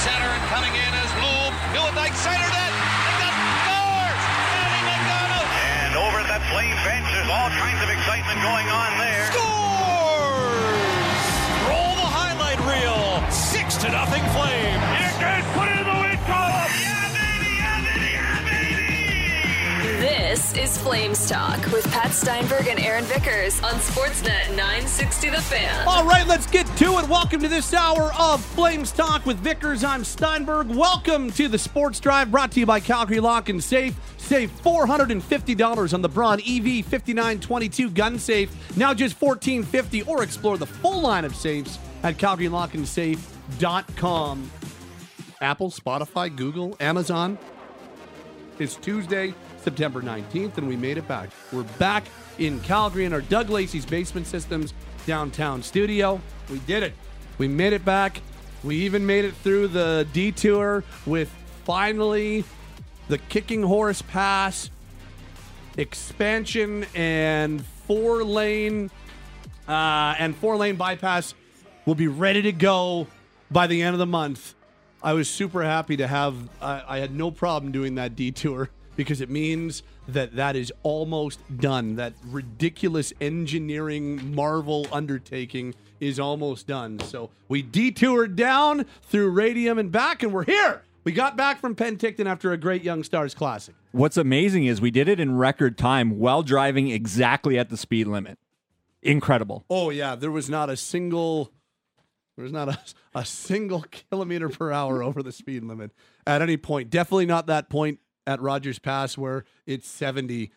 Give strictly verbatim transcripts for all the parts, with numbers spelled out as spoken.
center, and coming in is Bloom. Millenite centered it, and that scores! Matty McDonald! And over at that Flames bench, there's all kinds of excitement going on there. Scores! Roll the highlight reel. Six to nothing Flames. Here, guys, put it in the win column. Yeah, baby, yeah, baby, yeah, baby! This is Flames Talk with Pat Steinberg and Aaron Vickers on Sportsnet nine sixty The Fan. All right, let's get to it. Welcome to this hour of Flames Talk with Vickers. I'm Steinberg. Welcome to the Sports Drive brought to you by Calgary Lock and Safe. Save four hundred fifty dollars on the Braun E V fifty-nine twenty-two gun safe. Now just fourteen fifty, or explore the full line of safes at calgary lock and safe dot com. Apple, Spotify, Google, Amazon. It's Tuesday, September nineteenth, and we made it back. We're back in Calgary in our Doug Lacey's Basement Systems downtown studio. We did it. We made it back. We even made it through the detour with finally the Kicking Horse Pass expansion and four lane uh, and four lane bypass will be ready to go by the end of the month. I was super happy to have. I, I had no problem doing that detour, because it means that that is almost done. That ridiculous engineering marvel undertaking is almost done. So we detoured down through Radium and back, and we're here. We got back from Penticton after a great Young Stars Classic. What's amazing is we did it in record time while driving exactly at the speed limit. Incredible. Oh, yeah. There was not a single... There's not a, a single kilometer per hour over the speed limit at any point. Definitely not that point at Rogers Pass where it's seventy,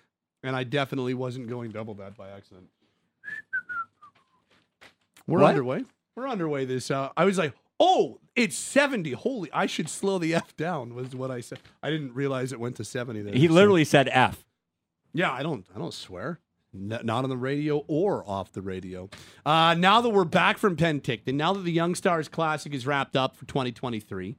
and I definitely wasn't going double that by accident. We're what? underway. We're underway this. Uh, I was like, oh, it's seventy. Holy, I should slow the F down was what I said. I didn't realize it went to seventy there. He literally so. said F. Yeah, I don't I don't swear. Not on the radio or off the radio. Uh, now that we're back from Penticton, now that the Young Stars Classic is wrapped up for twenty twenty-three,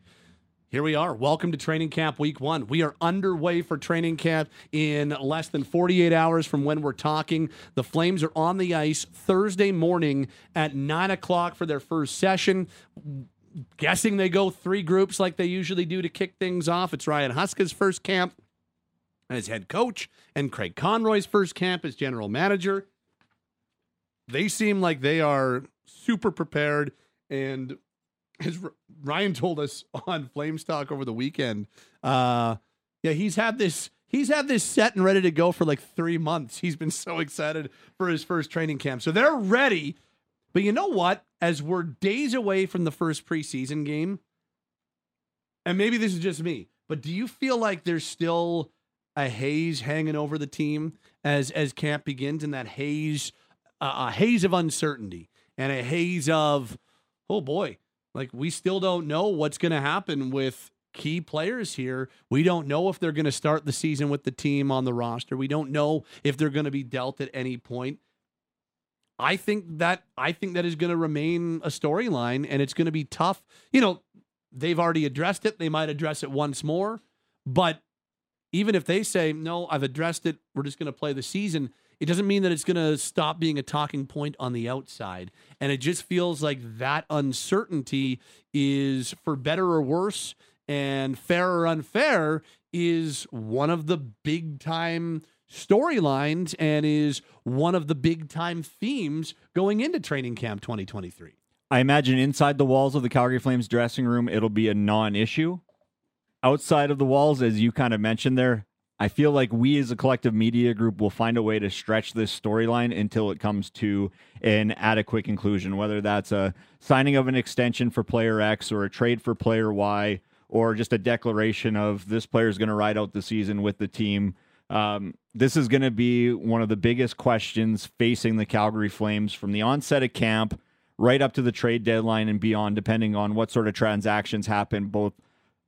here we are. Welcome to training camp week one. We are underway for training camp in less than forty-eight hours from when we're talking. The Flames are on the ice Thursday morning at nine o'clock for their first session. Guessing they go three groups like they usually do to kick things off. It's Ryan Huska's first camp as head coach, and Craig Conroy's first camp as general manager. They seem like they are super prepared, and as Ryan told us on Flames Talk over the weekend, uh, yeah, he's had this he's had this set and ready to go for like three months. He's been so excited for his first training camp, so they're ready. But you know what? As we're days away from the first preseason game, and maybe this is just me, but do you feel like there's still a haze hanging over the team as as camp begins, and that haze, uh, a haze of uncertainty and a haze of, oh boy, like we still don't know what's going to happen with key players here. We don't know if they're going to start the season with the team on the roster. We don't know if they're going to be dealt at any point. I think that I think that is going to remain a storyline, and it's going to be tough. You know, they've already addressed it. They might address it once more, but even if they say, no, I've addressed it, we're just going to play the season, it doesn't mean that it's going to stop being a talking point on the outside. And it just feels like that uncertainty is, for better or worse, and fair or unfair, is one of the big-time storylines and is one of the big-time themes going into training camp twenty twenty-three. I imagine inside the walls of the Calgary Flames dressing room, it'll be a non-issue. Outside of the walls, as you kind of mentioned there, I feel like we as a collective media group will find a way to stretch this storyline until it comes to an adequate conclusion, whether that's a signing of an extension for player X or a trade for player Y, or just a declaration of this player is going to ride out the season with the team. Um, this is going to be one of the biggest questions facing the Calgary Flames from the onset of camp right up to the trade deadline and beyond, depending on what sort of transactions happen, both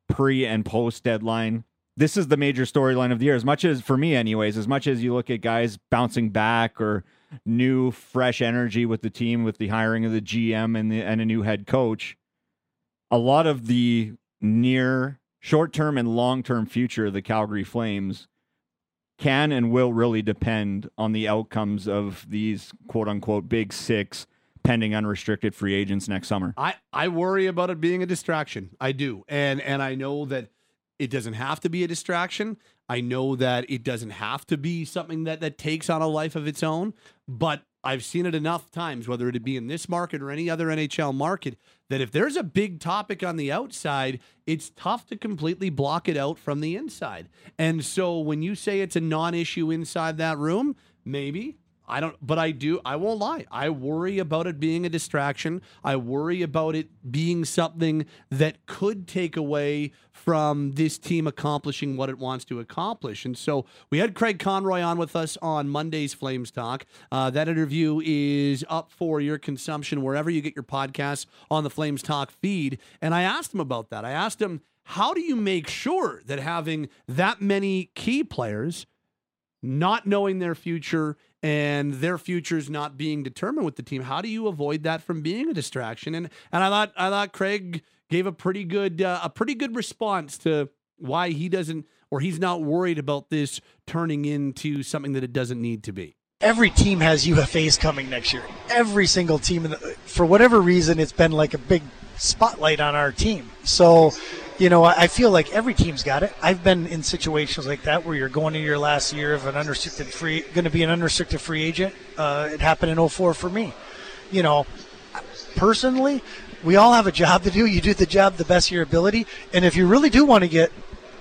pre and post deadline. This is the major storyline of the year, as much as, for me anyways, as much as you look at guys bouncing back or new fresh energy with the team, with the hiring of the G M and the, and a new head coach. A lot of the near short-term and long-term future of the Calgary Flames can and will really depend on the outcomes of these quote unquote big six pending unrestricted free agents next summer. I, I worry about it being a distraction. I do. And and I know that it doesn't have to be a distraction. I know that it doesn't have to be something that, that takes on a life of its own, but I've seen it enough times, whether it be in this market or any other N H L market, that if there's a big topic on the outside, it's tough to completely block it out from the inside. And so when you say it's a non-issue inside that room, maybe, I don't, but I do, I won't lie. I worry about it being a distraction. I worry about it being something that could take away from this team accomplishing what it wants to accomplish. And so we had Craig Conroy on with us on Monday's Flames Talk. Uh, that interview is up for your consumption wherever you get your podcasts on the Flames Talk feed. And I asked him about that. I asked him, how do you make sure that having that many key players not knowing their future and their futures not being determined with the team, how do you avoid that from being a distraction? And and I thought I thought Craig gave a pretty good uh, a pretty good response to why he doesn't, or he's not worried about this turning into something that it doesn't need to be. Every team has U F As coming next year. Every single team, in the, for whatever reason, it's been like a big spotlight on our team. So, you know, I feel like every team's got it. I've been in situations like that where you're going into your last year of an unrestricted free, going to be an unrestricted free agent. Uh, it happened in oh four for me. You know, personally, we all have a job to do. You do the job the best of your ability. And if you really do want to get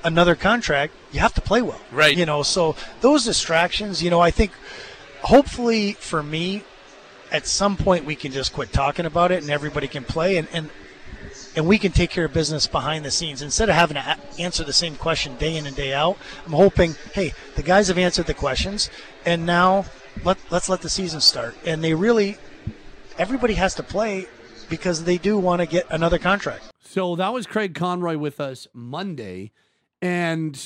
another contract, you have to play well. Right. You know, so those distractions, you know, I think hopefully for me, at some point we can just quit talking about it and everybody can play and, and and we can take care of business behind the scenes. Instead of having to answer the same question day in and day out, I'm hoping, hey, the guys have answered the questions, and now let, let's let the season start. And they really, everybody has to play because they do want to get another contract. So that was Craig Conroy with us Monday, and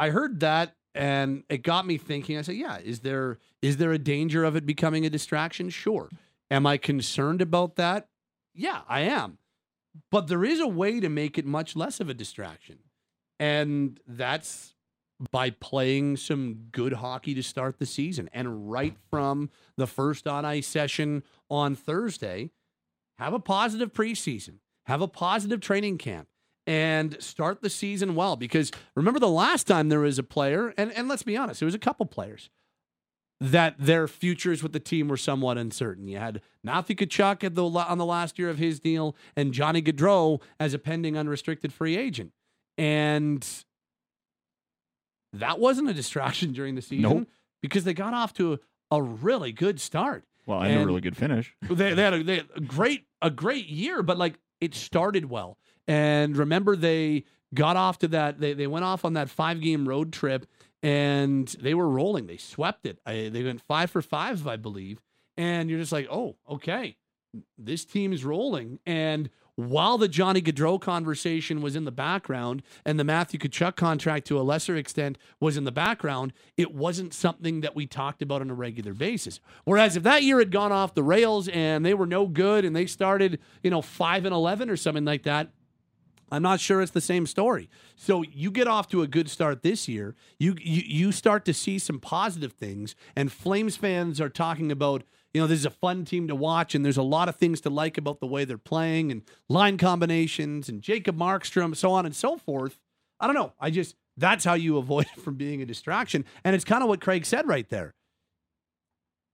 I heard that, and it got me thinking. I said, yeah, is there is there a danger of it becoming a distraction? Sure. Am I concerned about that? Yeah, I am. But there is a way to make it much less of a distraction. And that's by playing some good hockey to start the season. And right from the first on-ice session on Thursday, have a positive preseason. Have a positive training camp. And start the season well. Because remember the last time there was a player, and, and let's be honest, there was a couple players, that their futures with the team were somewhat uncertain. You had Matthew Tkachuk at the, on the last year of his deal, and Johnny Gaudreau as a pending unrestricted free agent. And that wasn't a distraction during the season. Nope. Because they got off to a, a really good start. Well, and, and a really good finish. They, they, had a, they had a great a great year, but like it started well. And remember, they got off to that. They, they went off on that five-game road trip, and they were rolling. They swept it. I, they went five for five, I believe. And you're just like, oh, okay, this team is rolling. And while the Johnny Gaudreau conversation was in the background and the Matthew Tkachuk contract to a lesser extent was in the background, it wasn't something that we talked about on a regular basis. Whereas if that year had gone off the rails and they were no good and they started, you know, five and eleven or something like that, I'm not sure it's the same story. So you get off to a good start this year. You, you you start to see some positive things, and Flames fans are talking about, you know, this is a fun team to watch, and there's a lot of things to like about the way they're playing, and line combinations, and Jacob Markstrom, so on and so forth. I don't know. I just, that's how you avoid it from being a distraction, and it's kind of what Craig said right there.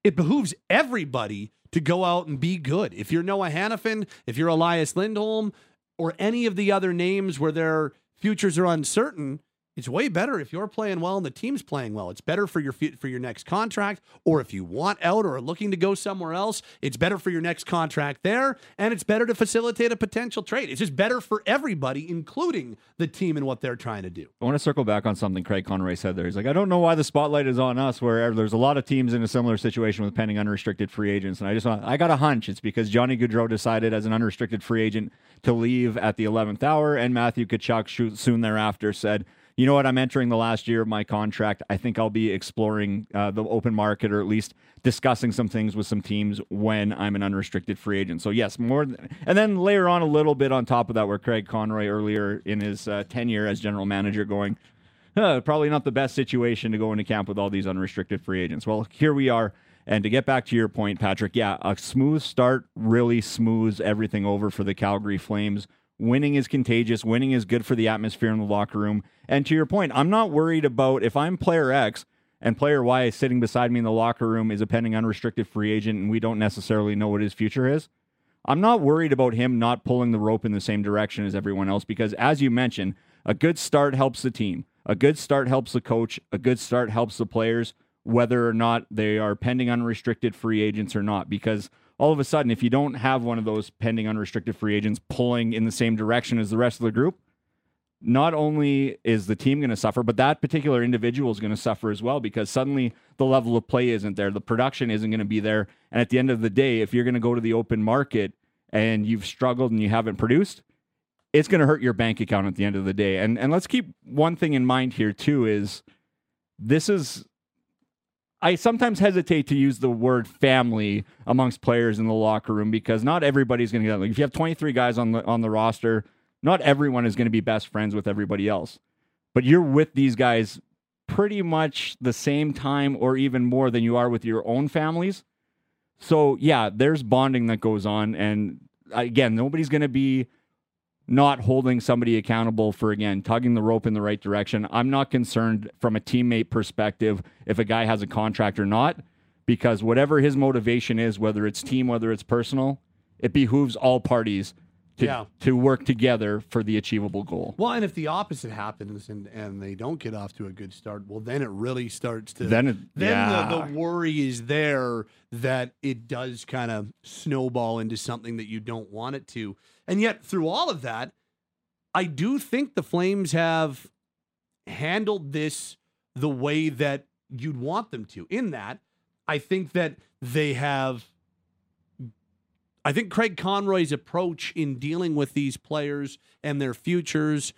It behooves everybody to go out and be good. If you're Noah Hanifin, if you're Elias Lindholm, or any of the other names where their futures are uncertain, it's way better if you're playing well and the team's playing well. It's better for your for your next contract, or if you want out or are looking to go somewhere else, it's better for your next contract there, and it's better to facilitate a potential trade. It's just better for everybody, including the team and what they're trying to do. I want to circle back on something Craig Conroy said there. He's like, I don't know why the spotlight is on us where there's a lot of teams in a similar situation with pending unrestricted free agents, and I just want, I got a hunch it's because Johnny Gaudreau decided as an unrestricted free agent to leave at the eleventh hour, and Matthew Tkachuk soon thereafter said, you know what, I'm entering the last year of my contract. I think I'll be exploring uh, the open market, or at least discussing some things with some teams when I'm an unrestricted free agent. So yes, more th- and then layer on a little bit on top of that where Craig Conroy earlier in his uh, tenure as general manager going, huh, probably not the best situation to go into camp with all these unrestricted free agents. Well, here we are And to get back to your point, Patrick, yeah, a smooth start really smooths everything over for the Calgary Flames. Winning is contagious. Winning is good for the atmosphere in the locker room. And to your point, I'm not worried about if I'm player X and player Y is sitting beside me in the locker room is a pending unrestricted free agent and we don't necessarily know what his future is. I'm not worried about him not pulling the rope in the same direction as everyone else because, as you mentioned, a good start helps the team. A good start helps the coach. A good start helps the players, whether or not they are pending unrestricted free agents or not. Because all of a sudden, if you don't have one of those pending unrestricted free agents pulling in the same direction as the rest of the group, not only is the team going to suffer, but that particular individual is going to suffer as well because suddenly the level of play isn't there. The production isn't going to be there. And at the end of the day, if you're going to go to the open market and you've struggled and you haven't produced, it's going to hurt your bank account at the end of the day. And and let's keep one thing in mind here too is this is... I sometimes hesitate to use the word family amongst players in the locker room because not everybody's going to get it. Like if you have twenty-three guys on the on the roster, not everyone is going to be best friends with everybody else. But you're with these guys pretty much the same time or even more than you are with your own families. So, yeah, there's bonding that goes on. And, again, nobody's going to be not holding somebody accountable for, again, tugging the rope in the right direction. I'm not concerned from a teammate perspective if a guy has a contract or not, because whatever his motivation is, whether it's team, whether it's personal, it behooves all parties to, yeah. to work together for the achievable goal. Well, and if the opposite happens and, and they don't get off to a good start, well, then it really starts to... Then, it, then yeah. the, the worry is there that it does kind of snowball into something that you don't want it to. And yet, through all of that, I do think the Flames have handled this the way that you'd want them to. In that, I think that they have... I think Craig Conroy's approach in dealing with these players and their futures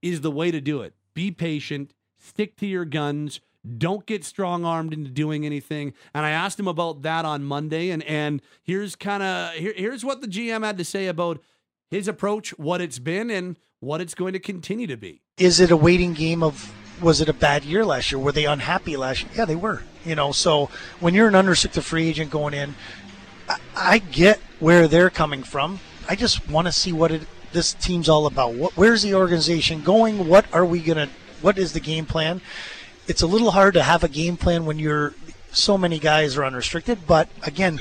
is the way to do it. Be patient, stick to your guns, don't get strong-armed into doing anything. And I asked him about that on Monday, and, and here's kind of here, here's what the G M had to say about his approach, what it's been, and what it's going to continue to be. Is it a waiting game of, was it a bad year last year? Were they unhappy last year? Yeah, they were. You know, so when you're an unrestricted free agent going in, I get where they're coming from. I just want to see what it, this team's all about. What, where's the organization going? What are we gonna? What is the game plan? It's a little hard to have a game plan when you're so many guys are unrestricted. But again,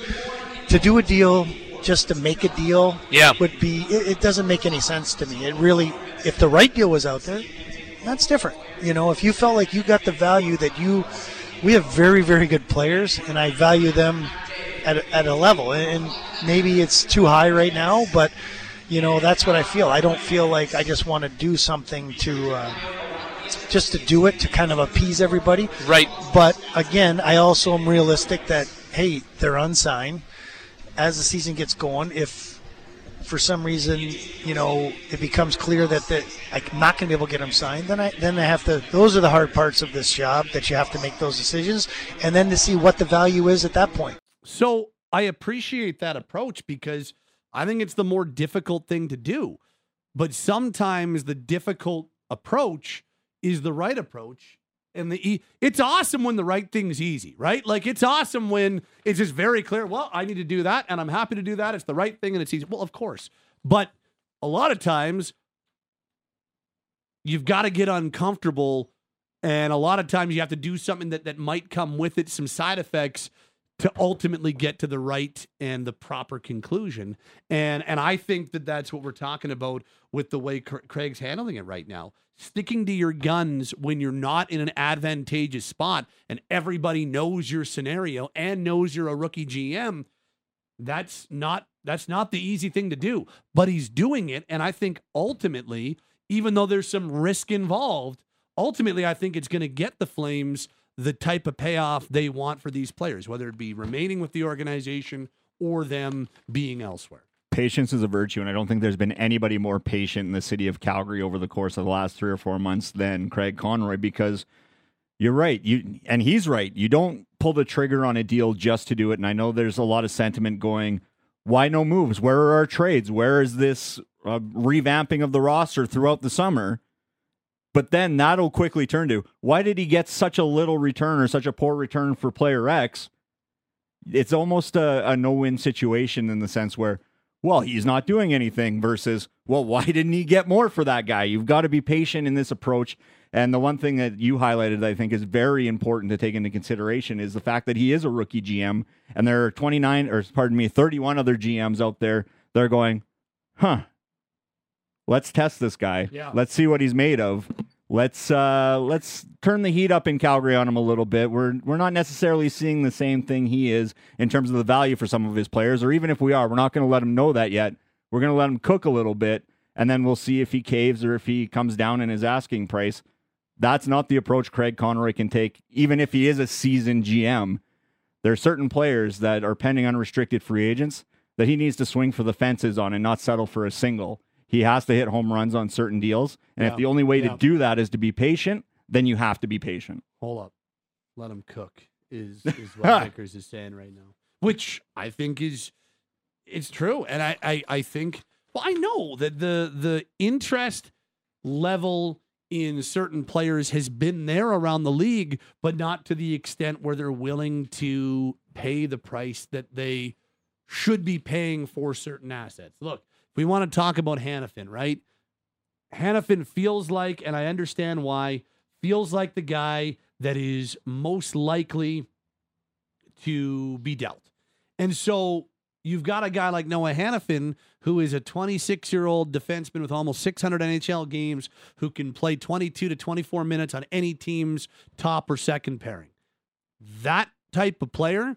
to do a deal just to make a deal yeah. would be. It, it doesn't make any sense to me. It really, if the right deal was out there, that's different. You know, if you felt like you got the value that you, we have very very good players, and I value them. At a, at a level, and maybe it's too high right now, but you know that's what I feel. I don't feel like I just want to do something to uh, just to do it to kind of appease everybody. Right. But again, I also am realistic that hey, they're unsigned. As the season gets going, if for some reason you know it becomes clear that the, I'm not going to be able to get them signed, then I then I have to. Those are the hard parts of this job that you have to make those decisions, and then to see what the value is at that point. So I appreciate that approach because I think it's the more difficult thing to do. But sometimes the difficult approach is the right approach. And the e- it's awesome when the right thing's easy, right? Like it's awesome when it's just very clear, well, I need to do that and I'm happy to do that. It's the right thing and it's easy. Well, of course. But a lot of times you've got to get uncomfortable. And a lot of times you have to do something that, that might come with it, some side effects, to ultimately get to the right and the proper conclusion. And and I think that that's what we're talking about with the way Craig's handling it right now. Sticking to your guns when you're not in an advantageous spot and everybody knows your scenario and knows you're a rookie G M, that's not that's not the easy thing to do. But he's doing it, and I think ultimately, even though there's some risk involved, ultimately I think it's going to get the Flames the type of payoff they want for these players, whether it be remaining with the organization or them being elsewhere. Patience is a virtue, and I don't think there's been anybody more patient in the city of Calgary over the course of the last three or four months than Craig Conroy, because you're right, you and he's right. You don't pull the trigger on a deal just to do it, and I know there's a lot of sentiment going, why no moves? Where are our trades? Where is this uh, revamping of the roster throughout the summer? But then that'll quickly turn to, why did he get such a little return or such a poor return for player X? it's almost a, a no-win situation in the sense where, well, he's not doing anything versus, well, why didn't he get more for that guy? You've got to be patient in this approach. And the one thing that you highlighted, I think, is very important to take into consideration is the fact that he is a rookie G M, and there are twenty-nine, or pardon me, thirty-one other G Ms out there. They're going, huh, let's test this guy. Yeah. Let's see what he's made of. Let's uh, let's turn the heat up in Calgary on him a little bit. We're we're not necessarily seeing the same thing he is in terms of the value for some of his players, or even if we are, we're not going to let him know that yet. We're going to let him cook a little bit, and then we'll see if he caves or if he comes down in his asking price. That's not the approach Craig Conroy can take, even if he is a seasoned G M. There are certain players that are pending unrestricted free agents that he needs to swing for the fences on and not settle for a single. He has to hit home runs on certain deals. And yeah, if the only way yeah. to do that is to be patient, then you have to be patient. Hold up. Let him cook is, is what Vickers is saying right now, which I think is, it's true. And I, I, I think, well, I know that the, the interest level in certain players has been there around the league, but not to the extent where they're willing to pay the price that they should be paying for certain assets. Look, we want to talk about Hanifin, right? Hanifin feels like, and I understand why, feels like the guy that is most likely to be dealt. And so you've got a guy like Noah Hanifin, who is a twenty-six-year-old defenseman with almost six hundred N H L games, who can play twenty-two to twenty-four minutes on any team's top or second pairing. That type of player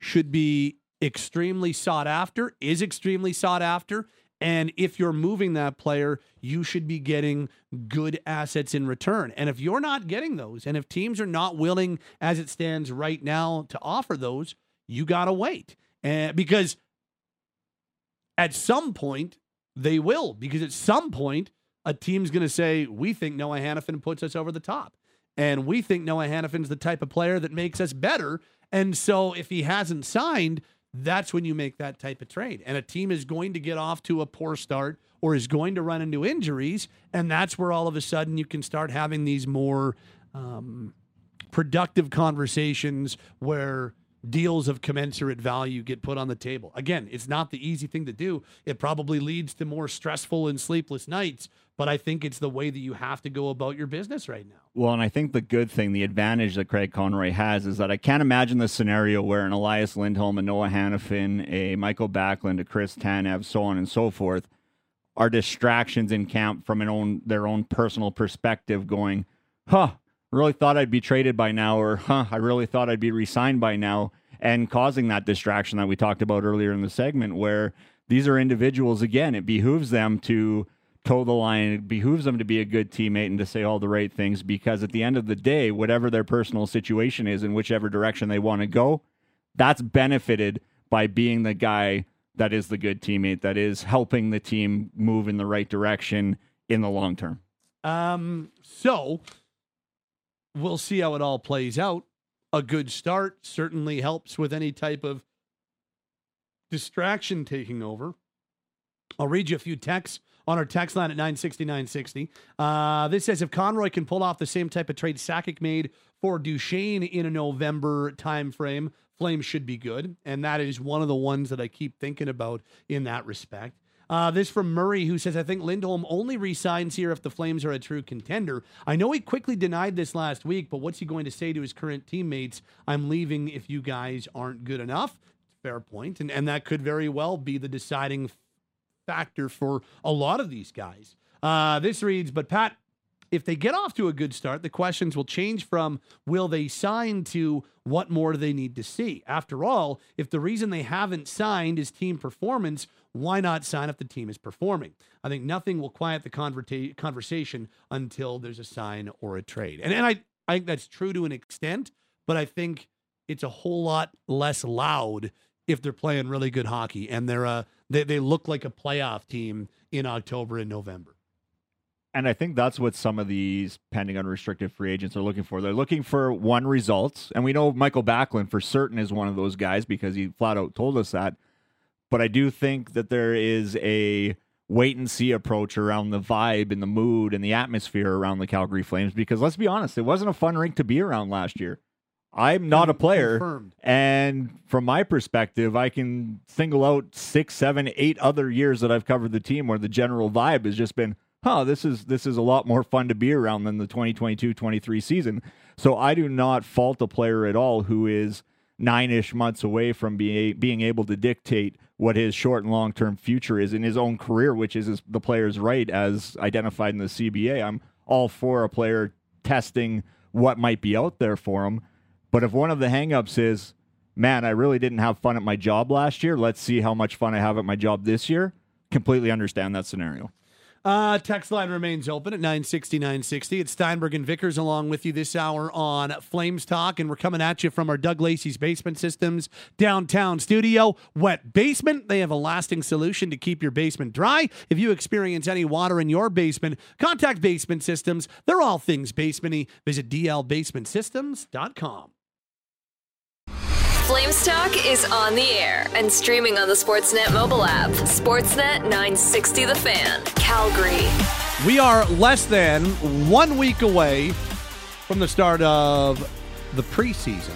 should be extremely sought after, is extremely sought after, and if you're moving that player, you should be getting good assets in return. And if you're not getting those, and if teams are not willing, as it stands right now, to offer those, you got to wait. And because at some point, they will. Because at some point, a team's going to say, we think Noah Hanifin puts us over the top. And we think Noah Hanifin's the type of player that makes us better. And so if he hasn't signed, that's when you make that type of trade. And a team is going to get off to a poor start or is going to run into injuries, and that's where all of a sudden you can start having these more um, productive conversations where deals of commensurate value get put on the table. Again, it's not the easy thing to do. It probably leads to more stressful and sleepless nights, but I think it's the way that you have to go about your business right now. Well, and I think the good thing, the advantage that Craig Conroy has is that I can't imagine the scenario where an Elias Lindholm, a Noah Hanifin, a Michael Backlund, a Chris Tanev, so on and so forth, are distractions in camp from an own their own personal perspective going, huh, I really thought I'd be traded by now, or huh, I really thought I'd be re-signed by now, and causing that distraction that we talked about earlier in the segment where these are individuals, again, it behooves them to toe the line. It behooves them to be a good teammate and to say all the right things, because at the end of the day, whatever their personal situation is in whichever direction they want to go, that's benefited by being the guy that is the good teammate, that is helping the team move in the right direction in the long term. Um, so we'll see how it all plays out. A good start certainly helps with any type of distraction taking over. I'll read you a few texts on our text line at nine sixty, nine sixty. Uh, this says, if Conroy can pull off the same type of trade Sakic made for Duchesne in a November time frame, Flames should be good. And that is one of the ones that I keep thinking about in that respect. Uh, this from Murray, who says, I think Lindholm only resigns here if the Flames are a true contender. I know he quickly denied this last week, but what's he going to say to his current teammates? I'm leaving if you guys aren't good enough. Fair point. And, and that could very well be the deciding factor for a lot of these guys. Uh, this reads, but Pat, if they get off to a good start, the questions will change from will they sign to what more do they need to see? After all, if the reason they haven't signed is team performance, why not sign if the team is performing? I think nothing will quiet the conversa- conversation until there's a sign or a trade. And, and I, I think that's true to an extent, but I think it's a whole lot less loud if they're playing really good hockey and they're a, They they look like a playoff team in October and November. And I think that's what some of these pending unrestricted free agents are looking for. They're looking for, one, results. And we know Michael Backlund for certain is one of those guys because he flat out told us that. But I do think that there is a wait and see approach around the vibe and the mood and the atmosphere around the Calgary Flames, because let's be honest, it wasn't a fun rink to be around last year. I'm not a player, confirmed. And from my perspective, I can single out six, seven, eight other years that I've covered the team where the general vibe has just been, huh, this is this is a lot more fun to be around than the twenty twenty-two twenty-three season. So I do not fault a player at all who is nine-ish months away from being being able to dictate what his short and long-term future is in his own career, which is the player's right as identified in the C B A. I'm all for a player testing what might be out there for him. But if one of the hangups is, man, I really didn't have fun at my job last year, let's see how much fun I have at my job this year, completely understand that scenario. Uh, text line remains open at nine sixty, nine sixty. It's Steinberg and Vickers along with you this hour on Flames Talk, and we're coming at you from our Doug Lacey's Basement Systems downtown studio. Wet basement, they have a lasting solution to keep your basement dry. If you experience any water in your basement, contact Basement Systems. They're all things basement-y. Visit d l basement systems dot com. Flames Talk is on the air and streaming on the Sportsnet mobile app. Sportsnet nine sixty The Fan, Calgary. We are less than one week away from the start of the preseason.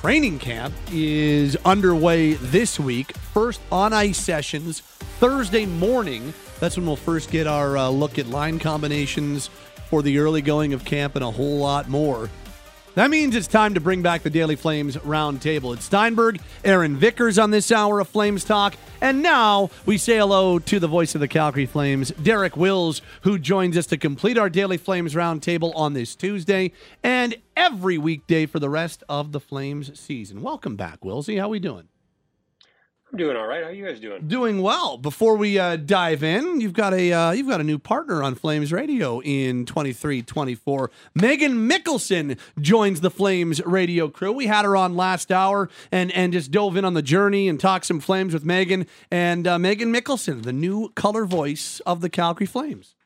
Training camp is underway this week. First on-ice sessions Thursday morning. That's when we'll first get our uh, look at line combinations for the early going of camp and a whole lot more. That means it's time to bring back the Daily Flames Roundtable. It's Steinberg, Aaron Vickers on this hour of Flames Talk. And now we say hello to the voice of the Calgary Flames, Derek Wills, who joins us to complete our Daily Flames Roundtable on this Tuesday and every weekday for the rest of the Flames season. Welcome back, Willsy. How are we doing? I'm doing all right. How are you guys doing? Doing well. Before we uh, dive in, you've got a uh, you've got a new partner on Flames Radio in twenty-three twenty-four. Megan Mickelson joins the Flames Radio crew. We had her on last hour and and just dove in on the journey and talked some Flames with Megan. And uh, Megan Mickelson, the new color voice of the Calgary Flames.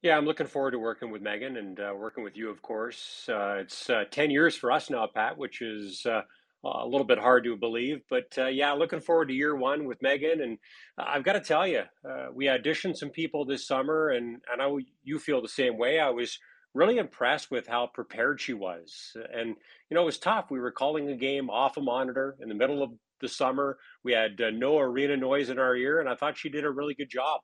Yeah, I'm looking forward to working with Megan and uh, working with you, of course. Uh, it's uh, ten years for us now, Pat, which is... Uh, Uh, a little bit hard to believe, but uh, yeah, looking forward to year one with Megan. And uh, I've got to tell you, uh, we auditioned some people this summer, and and I know you feel the same way. I was really impressed with how prepared she was, and you know, it was tough. We were calling a game off a monitor in the middle of the summer. We had uh, no arena noise in our ear, and I thought she did a really good job.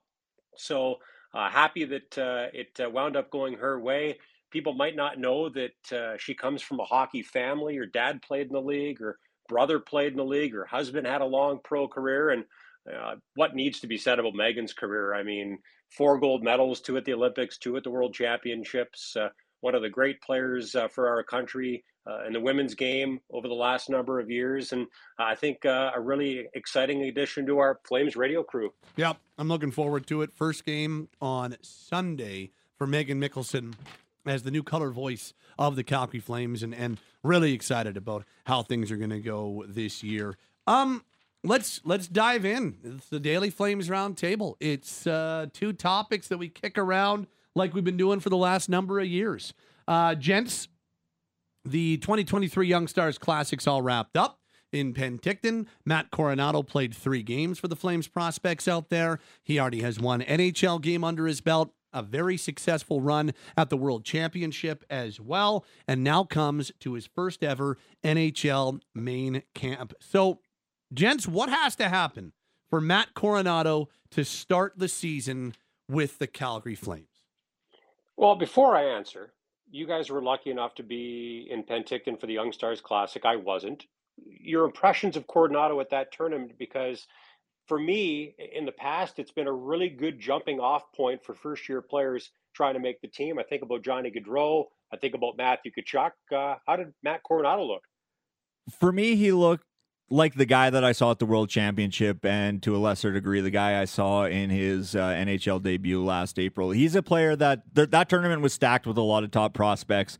So uh, happy that uh, it uh, wound up going her way. People might not know that uh, she comes from a hockey family. Her dad played in the league, her brother played in the league, her husband had a long pro career. And uh, what needs to be said about Megan's career? I mean, four gold medals, two at the Olympics, two at the World Championships, uh, one of the great players uh, for our country uh, in the women's game over the last number of years. And I think uh, a really exciting addition to our Flames radio crew. Yep, I'm looking forward to it. First game on Sunday for Megan Mickelson as the new color voice of the Calgary Flames, and, and really excited about how things are going to go this year. Um, let's let's dive in. It's the Daily Flames Roundtable. It's uh, two topics that we kick around like we've been doing for the last number of years. Uh, gents, the twenty twenty-three Young Stars Classic's all wrapped up in Penticton. Matt Coronato played three games for the Flames prospects out there. He already has one N H L game under his belt, a very successful run at the World Championship as well, and now comes to his first ever N H L main camp. So, gents, what has to happen for Matt Coronato to start the season with the Calgary Flames? Well, before I answer, you guys were lucky enough to be in Penticton for the Young Stars Classic. I wasn't. Your impressions of Coronato at that tournament, because for me, in the past, it's been a really good jumping off point for first-year players trying to make the team. I think about Johnny Gaudreau. I think about Matthew Tkachuk. Uh, how did Matt Coronato look? For me, he looked like the guy that I saw at the World Championship, and to a lesser degree, the guy I saw in his uh, N H L debut last April. He's a player that th- that tournament was stacked with a lot of top prospects.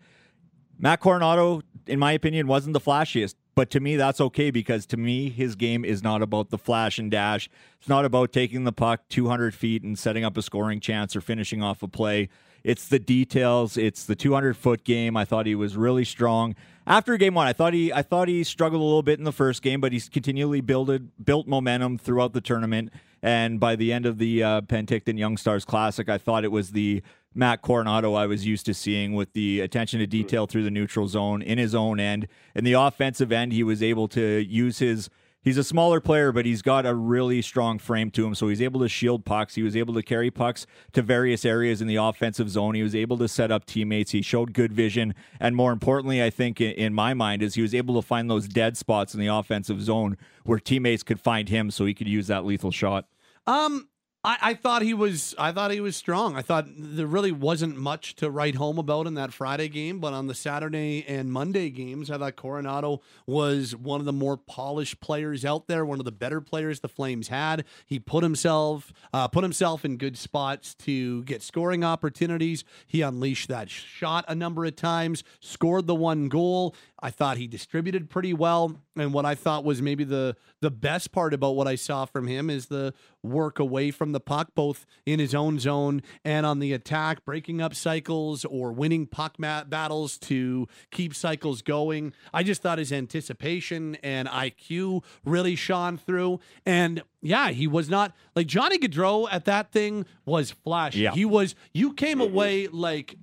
Matt Coronato, in my opinion, wasn't the flashiest. But to me, that's okay, because to me, his game is not about the flash and dash. It's not about taking the puck two hundred feet and setting up a scoring chance or finishing off a play. It's the details. It's the two hundred foot game. I thought he was really strong. After game one, I thought he I thought he struggled a little bit in the first game, but he's continually builded, built momentum throughout the tournament. And by the end of the uh, Penticton Young Stars Classic, I thought it was the Matt Coronato I was used to seeing, with the attention to detail through the neutral zone in his own end. In the offensive end, he was able to use his... He's a smaller player, but he's got a really strong frame to him, so he's able to shield pucks. He was able to carry pucks to various areas in the offensive zone. He was able to set up teammates. He showed good vision, and more importantly, I think, in my mind, is he was able to find those dead spots in the offensive zone where teammates could find him, so he could use that lethal shot. Um, I, I thought he was, I thought he was strong. I thought there really wasn't much to write home about in that Friday game, but on the Saturday and Monday games, I thought Coronato was one of the more polished players out there, one of the better players the Flames had. He put himself, uh, put himself in good spots to get scoring opportunities. He unleashed that shot a number of times, scored the one goal. I thought he distributed pretty well, and what I thought was maybe the the best part about what I saw from him is the work away from the puck, both in his own zone and on the attack, breaking up cycles or winning puck mat battles to keep cycles going. I just thought his anticipation and I Q really shone through, and yeah, he was not like Johnny Gaudreau at that thing was flashy. Yeah. He was, you came away like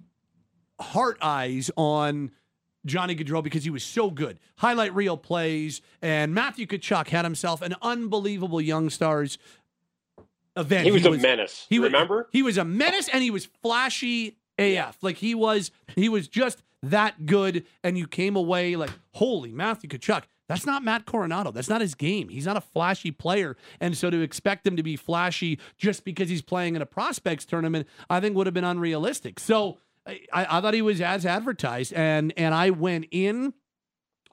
heart eyes on Johnny Gaudreau because he was so good. Highlight reel plays, and Matthew Tkachuk had himself an unbelievable Young Stars event. He was he a was, menace. He remember? Was, he was a menace, and he was flashy A F. Like he was, he was just that good. And you came away like, holy Matthew Tkachuk. That's not Matt Coronato. That's not his game. He's not a flashy player. And so to expect him to be flashy just because he's playing in a prospects tournament, I think would have been unrealistic. So I, I thought he was as advertised, and and I went in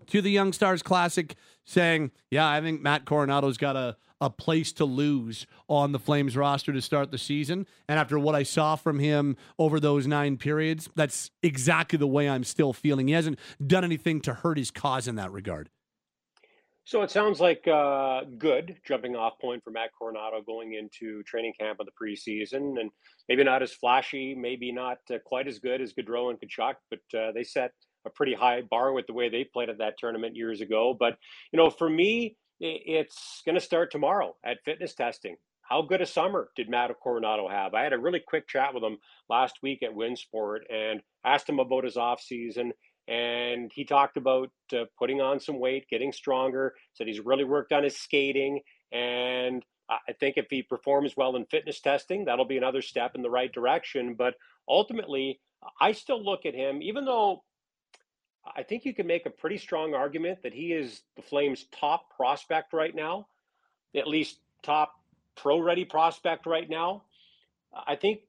to the Young Stars Classic saying, yeah, I think Matt Coronato's got a, a place to lose on the Flames roster to start the season. And after what I saw from him over those nine periods, that's exactly the way I'm still feeling. He hasn't done anything to hurt his cause in that regard. So it sounds like a good jumping off point for Matt Coronato going into training camp of the preseason, and maybe not as flashy, maybe not quite as good as Gaudreau and Tkachuk, but uh, they set a pretty high bar with the way they played at that tournament years ago. But, you know, for me, it's going to start tomorrow at fitness testing. How good a summer did Matt Coronato have? I had a really quick chat with him last week at Winsport and asked him about his offseason. And he talked about uh, putting on some weight, getting stronger, said he's really worked on his skating. And I think if he performs well in fitness testing, that'll be another step in the right direction. But ultimately, I still look at him, even though I think you can make a pretty strong argument that he is the Flames' top prospect right now, at least top pro-ready prospect right now. I think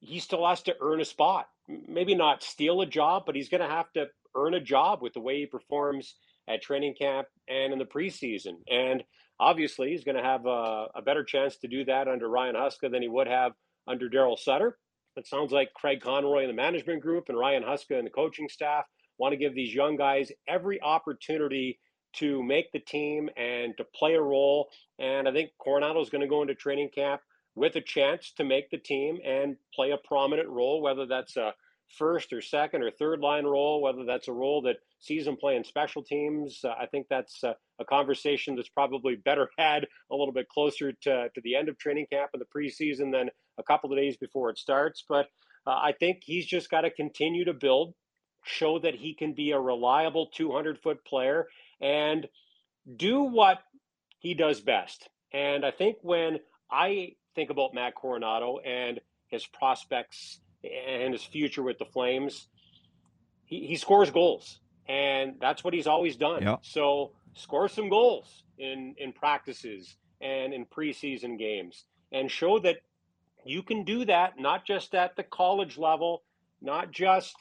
he still has to earn a spot. Maybe not steal a job, but he's going to have to earn a job with the way he performs at training camp and in the preseason. And obviously he's going to have a, a better chance to do that under Ryan Huska than he would have under Darryl Sutter. It sounds like Craig Conroy and the management group and Ryan Huska and the coaching staff want to give these young guys every opportunity to make the team and to play a role. And I think Coronato is going to go into training camp with a chance to make the team and play a prominent role, whether that's a first or second or third line role, whether that's a role that sees him playing special teams. Uh, I think that's uh, a conversation that's probably better had a little bit closer to, to the end of training camp and the preseason than a couple of days before it starts. But uh, I think he's just got to continue to build, show that he can be a reliable two hundred foot player and do what he does best. And I think when I think about Matt Coronato and his prospects and his future with the Flames, He, he scores goals, and that's what he's always done. Yep. So score some goals in, in practices and in preseason games and show that you can do that, not just at the college level, not just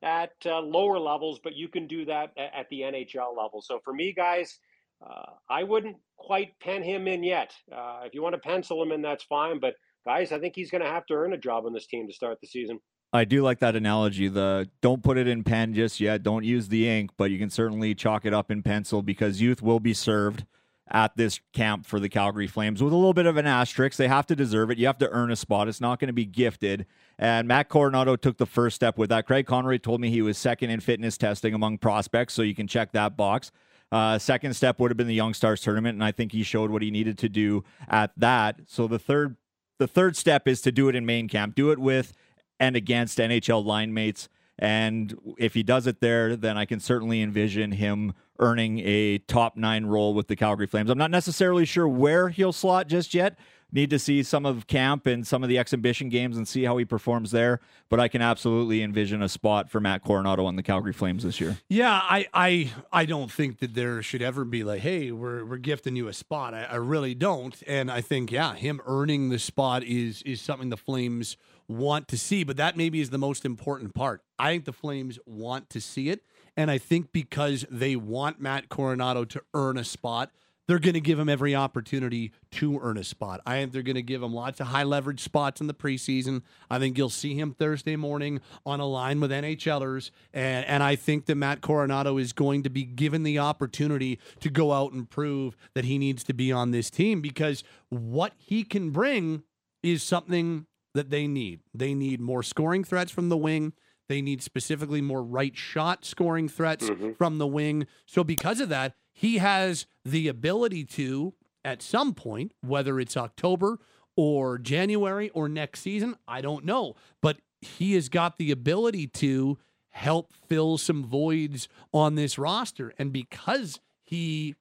at uh, lower levels, but you can do that at, at the N H L level. So for me, guys, Uh, I wouldn't quite pen him in yet. Uh, if you want to pencil him in, that's fine. But, guys, I think he's going to have to earn a job on this team to start the season. I do like that analogy. The don't put it in pen just yet. Don't use the ink, but you can certainly chalk it up in pencil because youth will be served at this camp for the Calgary Flames with a little bit of an asterisk. They have to deserve it. You have to earn a spot. It's not going to be gifted. And Matt Coronato took the first step with that. Craig Conroy told me he was second in fitness testing among prospects, so you can check that box. Uh, second step would have been the Young Stars tournament, and I think he showed what he needed to do at that. So the third, the third step is to do it in main camp, do it with and against N H L line mates. And if he does it there, then I can certainly envision him earning a top nine role with the Calgary Flames. I'm not necessarily sure where he'll slot just yet. Need to see some of camp and some of the exhibition games and see how he performs there. But I can absolutely envision a spot for Matt Coronato on the Calgary Flames this year. Yeah, I I, I don't think that there should ever be like, hey, we're we're gifting you a spot. I, I really don't. And I think, yeah, him earning the spot is is something the Flames want to see, but that maybe is the most important part. I think the Flames want to see it, and I think because they want Matt Coronato to earn a spot, they're going to give him every opportunity to earn a spot. I think they're going to give him lots of high leverage spots in the preseason. I think you'll see him Thursday morning on a line with NHLers, and, and I think that Matt Coronato is going to be given the opportunity to go out and prove that he needs to be on this team, because what he can bring is something that they need. They need more scoring threats from the wing. They need specifically more right shot scoring threats mm-hmm. from the wing. So because of that, he has the ability to, at some point, whether it's October or January or next season, I don't know, but he has got the ability to help fill some voids on this roster. And because he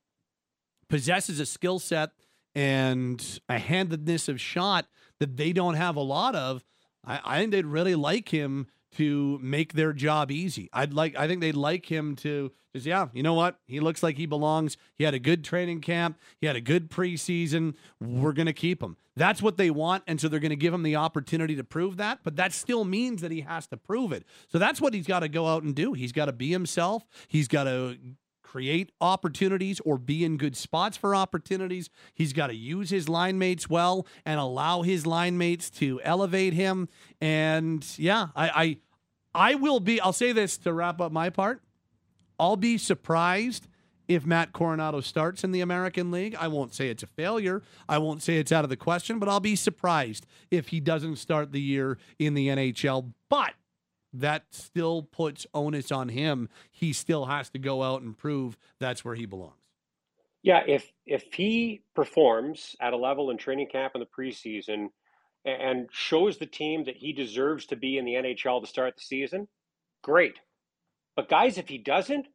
possesses a skill set and a handedness of shot that they don't have a lot of, I, I think they'd really like him to make their job easy. I'd like, I think they'd like him to just, yeah, you know what? He looks like he belongs. He had a good training camp. He had a good preseason. We're going to keep him. That's what they want. And so they're going to give him the opportunity to prove that, but that still means that he has to prove it. So that's what he's got to go out and do. He's got to be himself. He's got to create opportunities or be in good spots for opportunities. He's got to use his line mates well and allow his line mates to elevate him. And yeah, I, I, I will be, I'll say this to wrap up my part. I'll be surprised if Matt Coronato starts in the American League. I won't say it's a failure. I won't say it's out of the question, but I'll be surprised if he doesn't start the year in the N H L. But that still puts onus on him. He still has to go out and prove that's where he belongs. Yeah, if if he performs at a level in training camp in the preseason and shows the team that he deserves to be in the N H L to start the season, great. But guys, if he doesn't,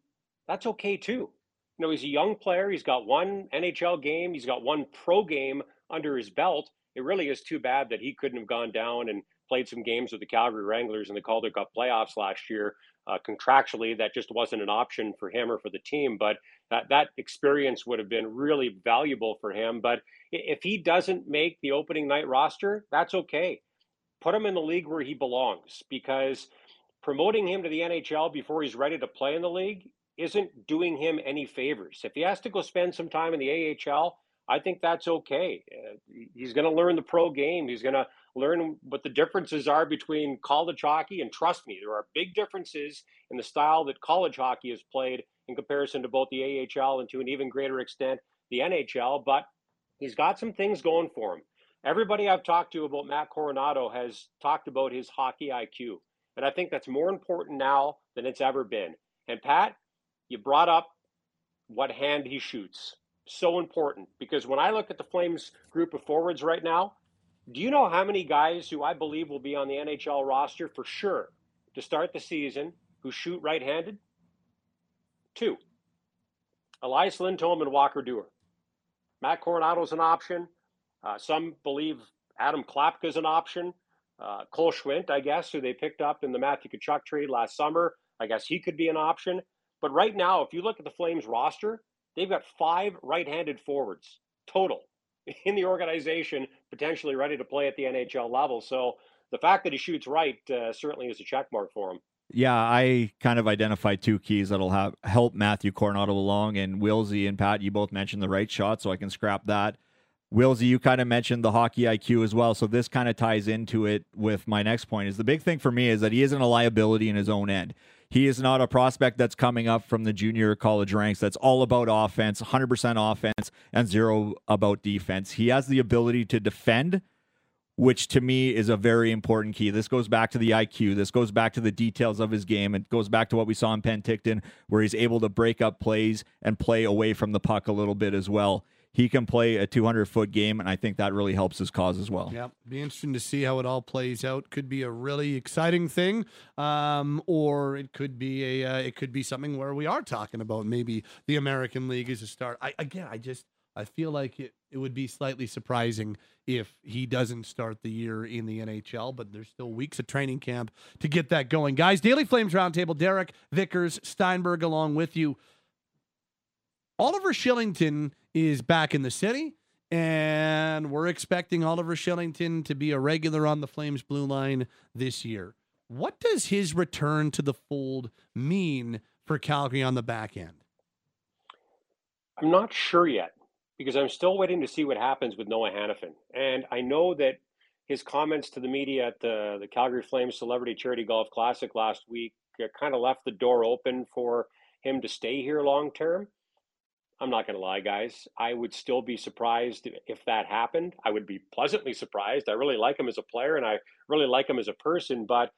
that's okay too. You know, he's a young player. He's got one N H L game. He's got one pro game under his belt. It really is too bad that he couldn't have gone down and played some games with the Calgary Wranglers in the Calder Cup playoffs last year. Uh, contractually, that just wasn't an option for him or for the team, but that, that experience would have been really valuable for him. But if he doesn't make the opening night roster, that's okay. Put him in the league where he belongs, because promoting him to the N H L before he's ready to play in the league isn't doing him any favors. If he has to go spend some time in the A H L, I think that's okay. Uh, he's going to learn the pro game. He's going to learn what the differences are between college hockey. And trust me, there are big differences in the style that college hockey is played in comparison to both the A H L and to an even greater extent, the N H L. But he's got some things going for him. Everybody I've talked to about Matt Coronato has talked about his hockey I Q. And I think that's more important now than it's ever been. And Pat, you brought up what hand he shoots. So important, because when I look at the Flames group of forwards right now, do you know how many guys who I believe will be on the N H L roster for sure to start the season who shoot right-handed? Two. Elias Lindholm and Walker Duehr. Matt Coronado's an option. Uh, some believe Adam Klapka's an option. Uh, Cole Schwint, I guess, who they picked up in the Matthew Tkachuk trade last summer, I guess he could be an option. But right now, if you look at the Flames roster, they've got five right-handed forwards total in the organization, potentially ready to play at the N H L level. So the fact that he shoots right uh, certainly is a check mark for him. Yeah, I kind of identify two keys that'll have, help Matthew Coronato along. And Wilsey and Pat, you both mentioned the right shot, so I can scrap that. Wilsey, you kind of mentioned the hockey I Q as well, so this kind of ties into it with my next point. Is the big thing for me is that he isn't a liability in his own end. He is not a prospect that's coming up from the junior college ranks that's all about offense, one hundred percent offense, and zero about defense. He has the ability to defend which to me is a very important key. This goes back to the I Q. This goes back to the details of his game. It goes back to what we saw in Penticton, where he's able to break up plays and play away from the puck a little bit as well. He can play a two hundred foot game, and I think that really helps his cause as well. Yeah, be interesting to see how it all plays out. Could be a really exciting thing, um, or it could be a uh, it could be something where we are talking about maybe the American League is a start. I, again, I just I feel like it, it would be slightly surprising if he doesn't start the year in the N H L, but there's still weeks of training camp to get that going. Guys, Daily Flames Roundtable, Derek, Vickers, Steinberg along with you. Oliver Kylington is back in the city, and we're expecting Oliver Kylington to be a regular on the Flames blue line this year. What does his return to the fold mean for Calgary on the back end? I'm not sure yet, because I'm still waiting to see what happens with Noah Hanifin. And I know that his comments to the media at the, the Calgary Flames Celebrity Charity Golf Classic last week uh, kind of left the door open for him to stay here long-term. I'm not going to lie, guys. I would still be surprised if that happened. I would be pleasantly surprised. I really like him as a player, and I really like him as a person. But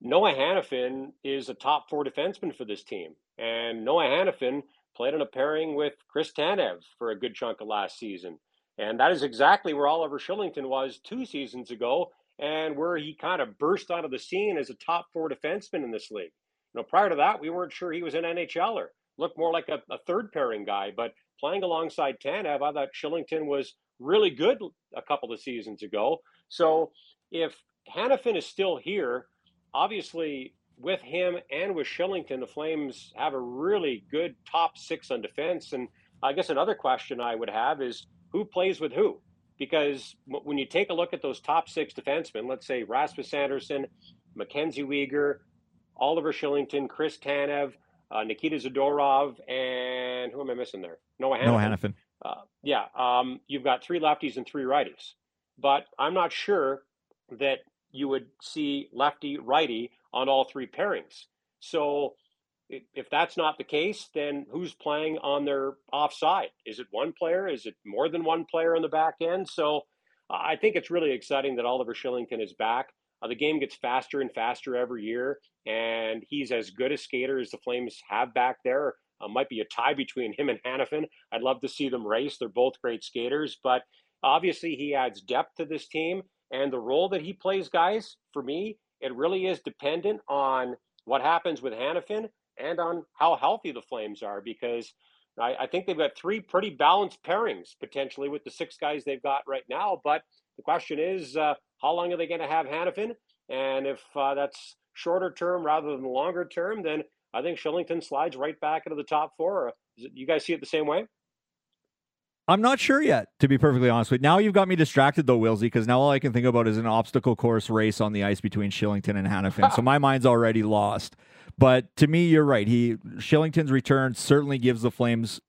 Noah Hanifin is a top four defenseman for this team. And Noah Hanifin played on a pairing with Chris Tanev for a good chunk of last season. And that is exactly where Oliver Kylington was two seasons ago, and where he kind of burst onto the scene as a top four defenseman in this league. You know, prior to that, we weren't sure he was an N H L er. Looked more like a, a third pairing guy, but playing alongside Tanev, I thought Kylington was really good a couple of seasons ago. So if Hanifin is still here, obviously with him and with Kylington, the Flames have a really good top six on defense. And I guess another question I would have is who plays with who? Because when you take a look at those top six defensemen, let's say Rasmus Anderson, Mackenzie Weegar, Oliver Kylington, Chris Tanev, Uh, Nikita Zadorov, and who am I missing there? Noah Hanifin. Noah Hanifin. Uh, yeah, um, you've got three lefties and three righties. But I'm not sure that you would see lefty-righty on all three pairings. So if, if that's not the case, then who's playing on their offside? Is it one player? Is it more than one player on the back end? So uh, I think it's really exciting that Oliver Kylington is back. Uh, the game gets faster and faster every year, and he's as good a skater as the Flames have back there. Uh, might be a tie between him and Hanifin. I'd love to see them race. They're both great skaters, but obviously he adds depth to this team, and the role that he plays, guys, for me, it really is dependent on what happens with Hanifin and on how healthy the Flames are, because I, I think they've got three pretty balanced pairings, potentially, with the six guys they've got right now, but the question is, uh, how long are they going to have Hanifin? And if uh, that's shorter term rather than longer term, then I think Kylington slides right back into the top four. Is it, you guys see it the same way? I'm not sure yet, to be perfectly honest with you. Now you've got me distracted, though, Wilsey, because now all I can think about is an obstacle course race on the ice between Kylington and Hanifin. So my mind's already lost. But to me, you're right. He Kylington's return certainly gives the Flames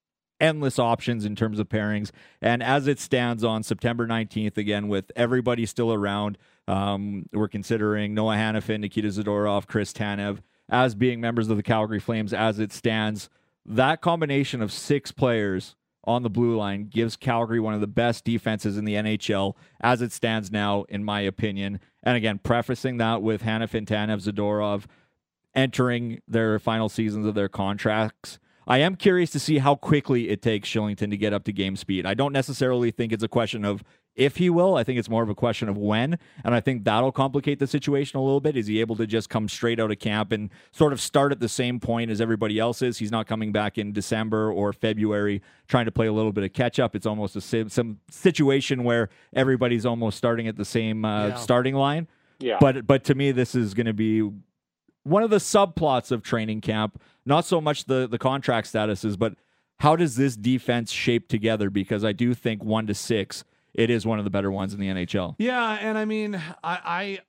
endless options in terms of pairings. And as it stands on September nineteenth, again, with everybody still around, um, we're considering Noah Hanifin, Nikita Zadorov, Chris Tanev as being members of the Calgary Flames as it stands. That combination of six players on the blue line gives Calgary one of the best defenses in the N H L as it stands now, in my opinion. And again, prefacing that with Hanifin, Tanev, Zadorov entering their final seasons of their contracts. I am curious to see how quickly it takes Kylington to get up to game speed. I don't necessarily think it's a question of if he will. I think it's more of a question of when, and I think that'll complicate the situation a little bit. Is he able to just come straight out of camp and sort of start at the same point as everybody else is? He's not coming back in December or February trying to play a little bit of catch-up. It's almost a sim- some situation where everybody's almost starting at the same uh, yeah. starting line. Yeah. But, but to me, this is going to be one of the subplots of training camp, not so much the, the contract statuses, but how does this defense shape together? Because I do think one to six, it is one of the better ones in the N H L. Yeah, and I mean, I, I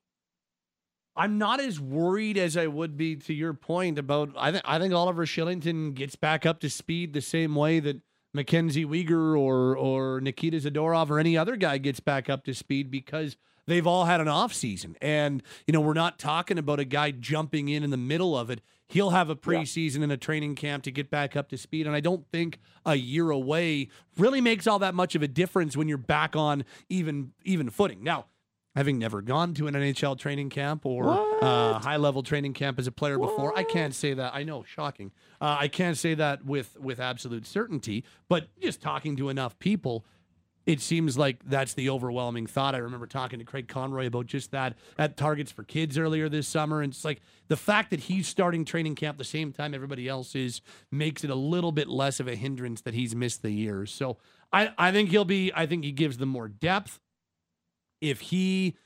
I'm not as worried as I would be, to your point, about I think I think Oliver Kylington gets back up to speed the same way that Mackenzie Weegar or or Nikita Zadorov or any other guy gets back up to speed, because they've all had an off season, and you know, we're not talking about a guy jumping in in the middle of it. He'll have a preseason and a training camp to get back up to speed, and I don't think a year away really makes all that much of a difference when you're back on even even footing. Now, having never gone to an N H L training camp or uh, high-level training camp as a player what? before, I can't say that. I know, shocking. Uh, I can't say that with, with absolute certainty, but just talking to enough people, it seems like that's the overwhelming thought. I remember talking to Craig Conroy about just that at Targets for Kids earlier this summer, and it's like the fact that he's starting training camp the same time everybody else is makes it a little bit less of a hindrance that he's missed the years. So I, I think he'll be, I think he gives them more depth. If he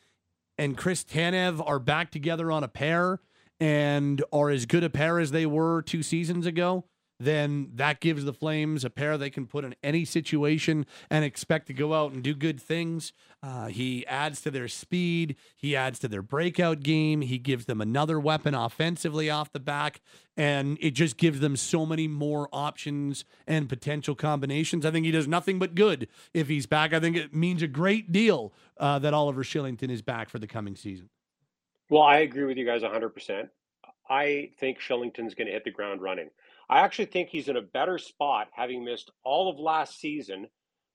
and Chris Tanev are back together on a pair and are as good a pair as they were two seasons ago, then that gives the Flames a pair they can put in any situation and expect to go out and do good things. Uh, he adds to their speed. He adds to their breakout game. He gives them another weapon offensively off the back, and it just gives them so many more options and potential combinations. I think he does nothing but good if he's back. I think it means a great deal uh, that Oliver Kylington is back for the coming season. Well, I agree with you guys one hundred percent. I think Shillington's going to hit the ground running. I actually think he's in a better spot, having missed all of last season,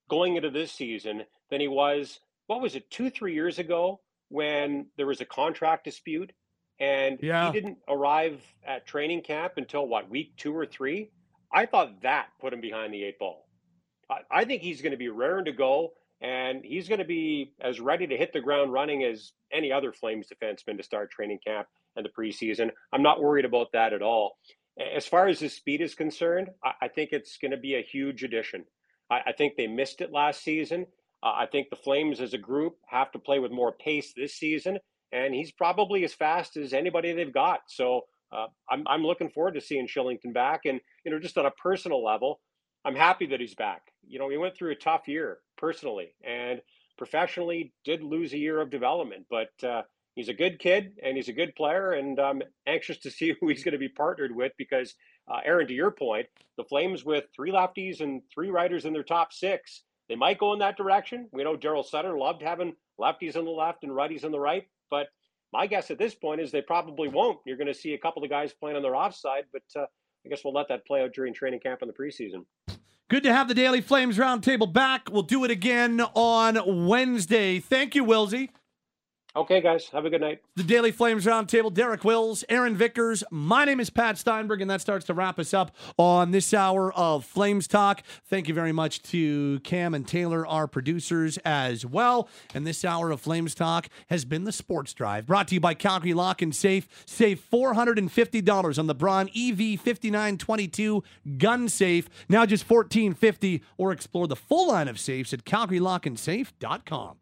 going into this season, than he was, what was it, two, three years ago when there was a contract dispute and yeah. he didn't arrive at training camp until, what, week two or three? I thought that put him behind the eight ball. I, I think he's going to be raring to go, and he's going to be as ready to hit the ground running as any other Flames defenseman to start training camp and the preseason. I'm not worried about that at all. As far as his speed is concerned, I think it's going to be a huge addition. I think they missed it last season. Uh, I think the Flames as a group have to play with more pace this season, and he's probably as fast as anybody they've got. So uh, I'm, I'm looking forward to seeing Kylington back. And, you know, just on a personal level, I'm happy that he's back. You know, he went through a tough year personally, and professionally did lose a year of development, but uh, he's a good kid and he's a good player, and I'm anxious to see who he's going to be partnered with because, uh, Aaron, to your point, the Flames with three lefties and three righters in their top six, they might go in that direction. We know Darryl Sutter loved having lefties on the left and righties on the right, but my guess at this point is they probably won't. You're going to see a couple of guys playing on their offside, but uh, I guess we'll let that play out during training camp in the preseason. Good to have the Daily Flames Roundtable back. We'll do it again on Wednesday. Thank you, Wilsey. Okay, guys. Have a good night. The Daily Flames Roundtable, Derek Wills, Aaron Vickers. My name is Pat Steinberg, and that starts to wrap us up on this hour of Flames Talk. Thank you very much to Cam and Taylor, our producers, as well. And this hour of Flames Talk has been the Sports Drive, brought to you by Calgary Lock and Safe. Save four hundred fifty dollars on the Braun E V fifty-nine twenty-two gun safe, now just fourteen fifty, or explore the full line of safes at calgary lock and safe dot com.